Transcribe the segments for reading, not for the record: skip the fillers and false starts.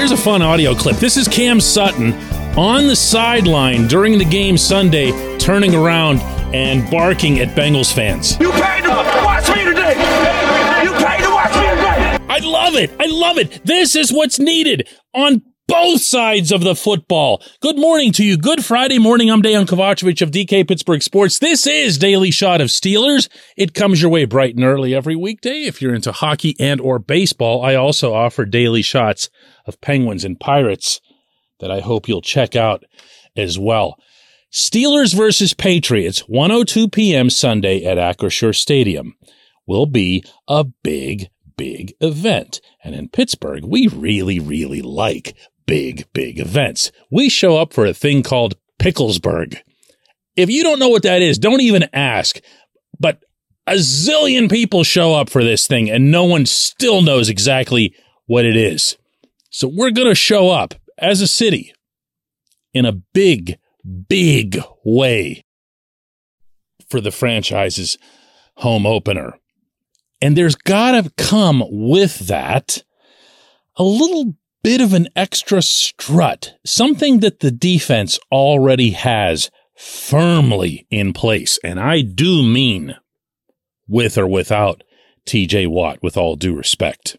Here's a fun audio clip. This is Cam Sutton on the sideline during the game Sunday, turning around and barking at Bengals fans. You paid to watch me today! You paid to watch me today! I love it! I love it! This is what's needed on both sides of the football. Good morning to you. Good Friday morning. I'm Dejan Kovacevic of DK Pittsburgh Sports. This is Daily Shot of Steelers. It comes your way bright and early every weekday. If you're into hockey and or baseball, I also offer daily shots of Penguins and Pirates that I hope you'll check out as well. Steelers versus Patriots, 1:02 p.m. Sunday at Acrisure Stadium, will be a big event. And in Pittsburgh, we really like big events. We show up for a thing called Picklesburg. If you don't know what that is, don't even ask. But a zillion people show up for this thing, and no one still knows exactly what it is. So we're going to show up as a city in a big way for the franchise's home opener. And there's got to come with that a little bit of an extra strut, something that the defense already has firmly in place. And I do mean with or without TJ Watt, with all due respect.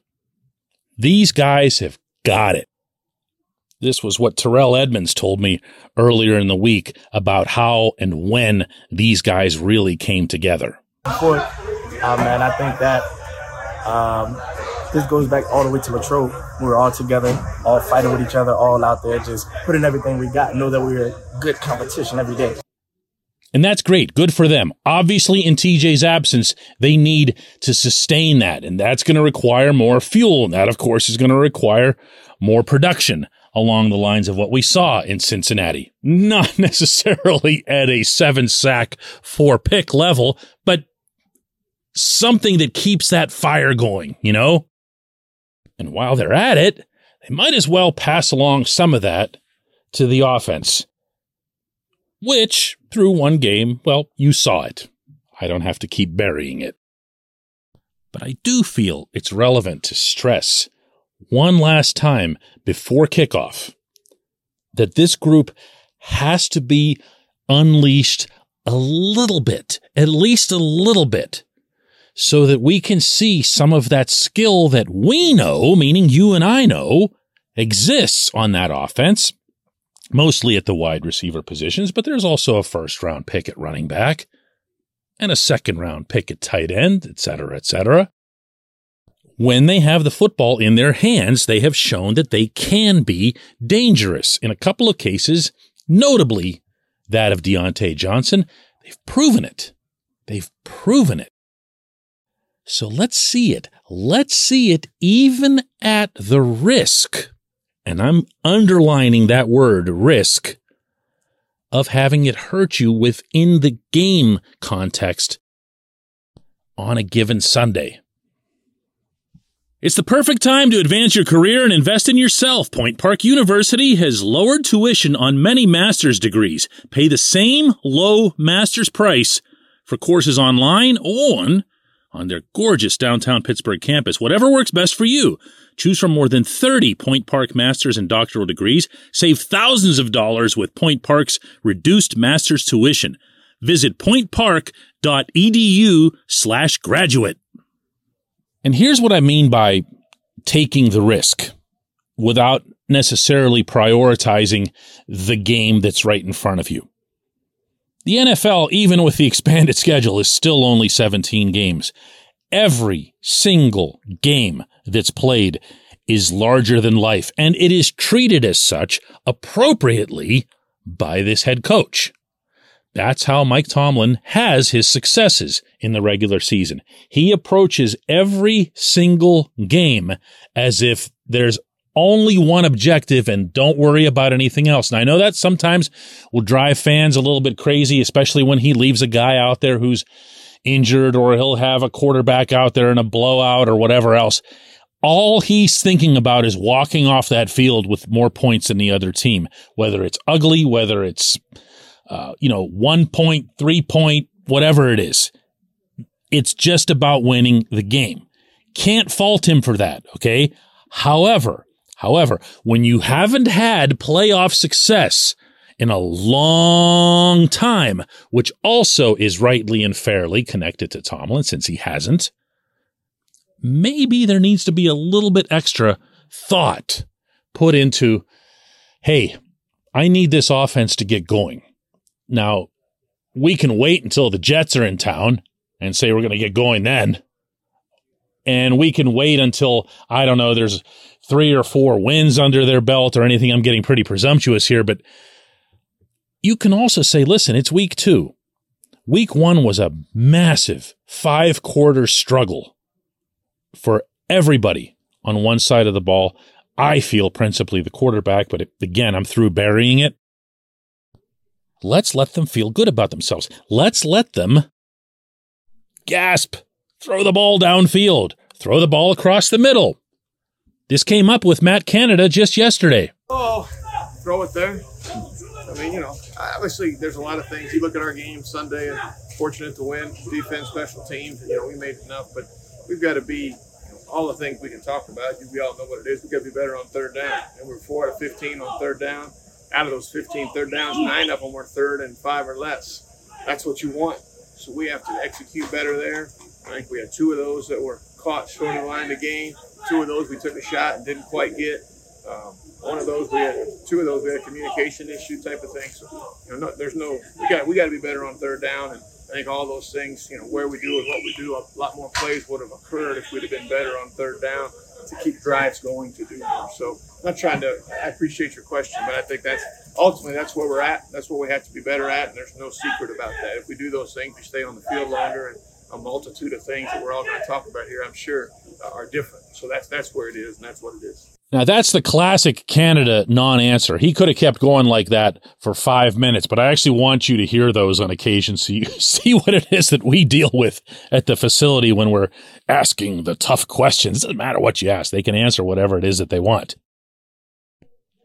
These guys have got it. This was what Terrell Edmonds told me earlier in the week about how and when these guys really came together. Man, I think that this goes back all the way to Latrobe. We were all together, all fighting with each other, all out there, just putting everything we got, know that we were good competition every day. And that's great. Good for them. Obviously, in TJ's absence, they need to sustain that. And that's going to require more fuel. And that, of course, is going to require more production along the lines of what we saw in Cincinnati. Not necessarily at a 7-sack, 4-pick level, but something that keeps that fire going, you know? And while they're at it, they might as well pass along some of that to the offense, which, through one game, well, you saw it. I don't have to keep burying it. But I do feel it's relevant to stress one last time before kickoff that this group has to be unleashed a little bit, at least a little bit, so that we can see some of that skill that we know, meaning you and I know, exists on that offense, mostly at the wide receiver positions, but there's also a first-round pick at running back and a second-round pick at tight end, etc., etc. When they have the football in their hands, they have shown that they can be dangerous. In a couple of cases, notably that of Deontay Johnson, they've proven it. So let's see it. Let's see it even at the risk, and I'm underlining that word, risk, of having it hurt you within the game context on a given Sunday. It's the perfect time to advance your career and invest in yourself. Point Park University has lowered tuition on many master's degrees. Pay the same low master's price for courses online or on their gorgeous downtown Pittsburgh campus. Whatever works best for you. Choose from more than 30 Point Park master's and doctoral degrees. Save thousands of dollars with Point Park's reduced master's tuition. Visit pointpark.edu/graduate. And here's what I mean by taking the risk without necessarily prioritizing the game that's right in front of you. The NFL, even with the expanded schedule, is still only 17 games. Every single game that's played is larger than life, and it is treated as such appropriately by this head coach. That's how Mike Tomlin has his successes in the regular season. He approaches every single game as if there's only one objective and don't worry about anything else. And I know that sometimes will drive fans a little bit crazy, especially when he leaves a guy out there who's injured, or he'll have a quarterback out there in a blowout or whatever else. All he's thinking about is walking off that field with more points than the other team, whether it's ugly, whether it's 1 point, 3 point, whatever it is. It's just about winning the game. Can't fault him for that. Okay. However, However, when you haven't had playoff success in a long time, which also is rightly and fairly connected to Tomlin since he hasn't, maybe there needs to be a little bit extra thought put into, hey, I need this offense to get going. Now, we can wait until the Jets are in town and say we're going to get going then. And we can wait until, I don't know, there's 3 or 4 wins under their belt or anything. I'm getting pretty presumptuous here, but you can also say, listen, it's week 2. Week 1 was a massive 5-quarter struggle for everybody on one side of the ball. I feel principally the quarterback, but again, I'm through burying it. Let's let them feel good about themselves. Let's let them gasp, throw the ball downfield, throw the ball across the middle. This came up with Matt Canada just yesterday. Oh, throw it there. I mean, you know, obviously there's a lot of things. You look at our game Sunday, and fortunate to win, defense, special teams, you know, we made enough, but we've got to be, all the things we can talk about, we all know what it is. We've got to be better on third down. And we're 4 out of 15 on third down. Out of those 15 third downs, 9 of them were 3rd and 5 or less. That's what you want. So we have to execute better there. I think we had 2 of those that were caught short of the line of the game. 2 of those we took a shot and didn't quite get. 2 of those we had a communication issue type of thing. So you know, we got to be better on third down. And I think all those things, you know, where we do and what we do, a lot more plays would have occurred if we'd have been better on third down to keep drives going to do more. So I'm not trying to, I appreciate your question, but I think that's ultimately where we're at. That's what we have to be better at, and there's no secret about that. If we do those things, we stay on the field longer, and a multitude of things that we're all going to talk about here, I'm sure, are different. So that's where it is, and that's what it is. Now, that's the classic Canada non-answer. He could have kept going like that for 5 minutes, but I actually want you to hear those on occasion so you see what it is that we deal with at the facility when we're asking the tough questions. It doesn't matter what you ask. They can answer whatever it is that they want.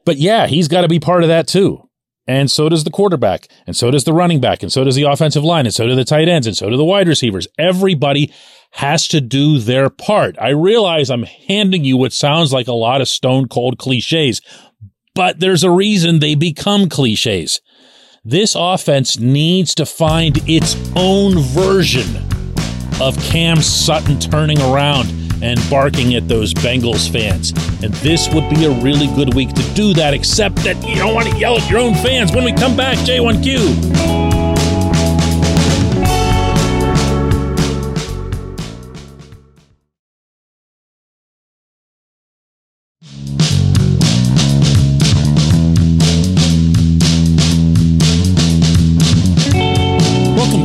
But yeah, he's got to be part of that too. And so does the quarterback, and so does the running back, and so does the offensive line, and so do the tight ends, and so do the wide receivers. Everybody has to do their part. I realize I'm handing you what sounds like a lot of stone-cold cliches, but there's a reason they become cliches. This offense needs to find its own version of Cam Sutton turning around and barking at those Bengals fans. And this would be a really good week to do that, except that you don't want to yell at your own fans. When we come back, J1Q. Welcome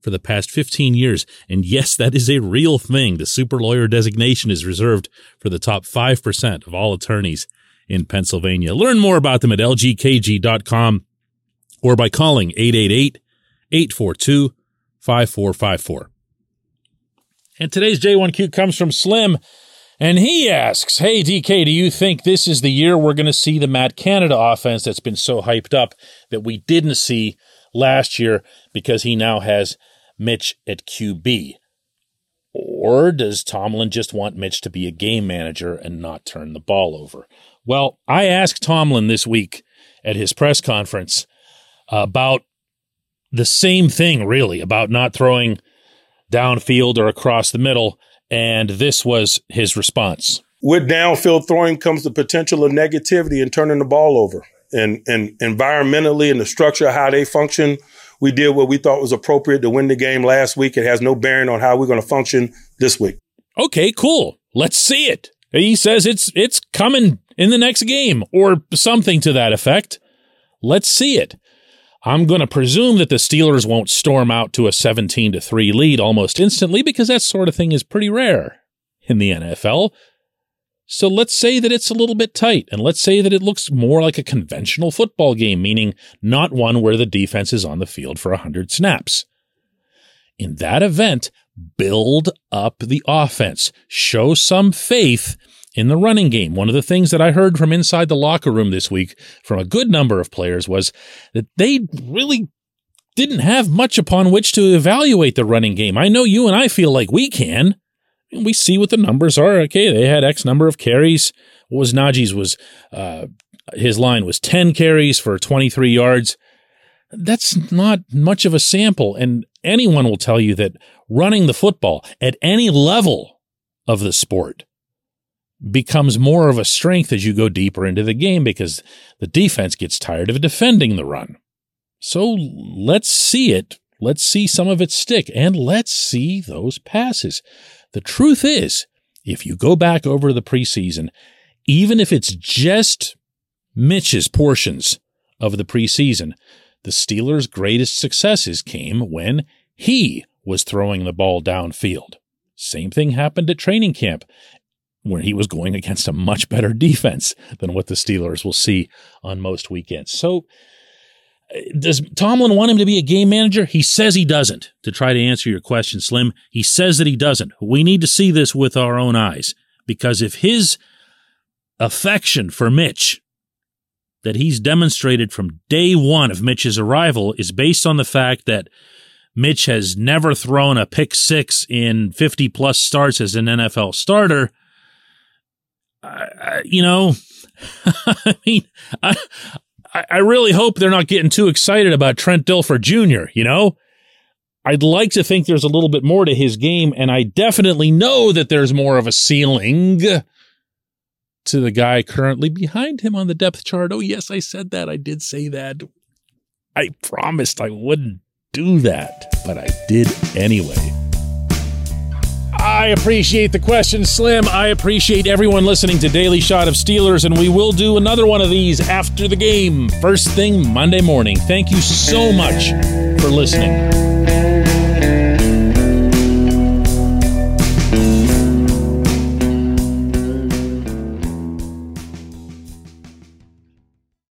for the past 15 years. And yes, that is a real thing. The super lawyer designation is reserved for the top 5% of all attorneys in Pennsylvania. Learn more about them at lgkg.com or by calling 888-842-5454. And today's J1Q comes from Slim, and he asks, hey, DK, do you think this is the year we're going to see the Matt Canada offense that's been so hyped up that we didn't see last year because he now has Mitch at QB? Or does Tomlin just want Mitch to be a game manager and not turn the ball over? Well, I asked Tomlin this week at his press conference about the same thing, really, about not throwing downfield or across the middle, and this was his response. With downfield throwing comes the potential of negativity and turning the ball over. And environmentally and the structure of how they function, we did what we thought was appropriate to win the game last week. It has no bearing on how we're going to function this week. Okay, cool. Let's see it. He says it's coming in the next game or something to that effect. Let's see it. I'm going to presume that the Steelers won't storm out to a 17-3 lead almost instantly because that sort of thing is pretty rare in the NFL. So let's say that it's a little bit tight, and let's say that it looks more like a conventional football game, meaning not one where the defense is on the field for 100 snaps. in that event, build up the offense. Show some faith in the running game. One of the things that I heard from inside the locker room this week from a good number of players was that they really didn't have much upon which to evaluate the running game. I know you and I feel like we can. We see what the numbers are. Okay, they had X number of carries. What was Najee's? His line was 10 carries for 23 yards. That's not much of a sample. And anyone will tell you that running the football at any level of the sport becomes more of a strength as you go deeper into the game because the defense gets tired of defending the run. So let's see it. Let's see some of it stick, and let's see those passes. The truth is, if you go back over the preseason, even if it's just Mitch's portions of the preseason, the Steelers' greatest successes came when he was throwing the ball downfield. Same thing happened at training camp, where he was going against a much better defense than what the Steelers will see on most weekends. So, does Tomlin want him to be a game manager? He says he doesn't. To try to answer your question, Slim, he says that he doesn't. We need to see this with our own eyes, because if his affection for Mitch that he's demonstrated from day one of Mitch's arrival is based on the fact that Mitch has never thrown a pick six in 50-plus starts as an NFL starter, I really hope they're not getting too excited about Trent Dilfer Jr., I'd like to think there's a little bit more to his game, and I definitely know that there's more of a ceiling to the guy currently behind him on the depth chart. Oh, yes, I said that. I did say that. I promised I wouldn't do that, but I did anyway. I appreciate the question, Slim. I appreciate everyone listening to Daily Shot of Steelers, and we will do another one of these after the game, first thing Monday morning. Thank you so much for listening.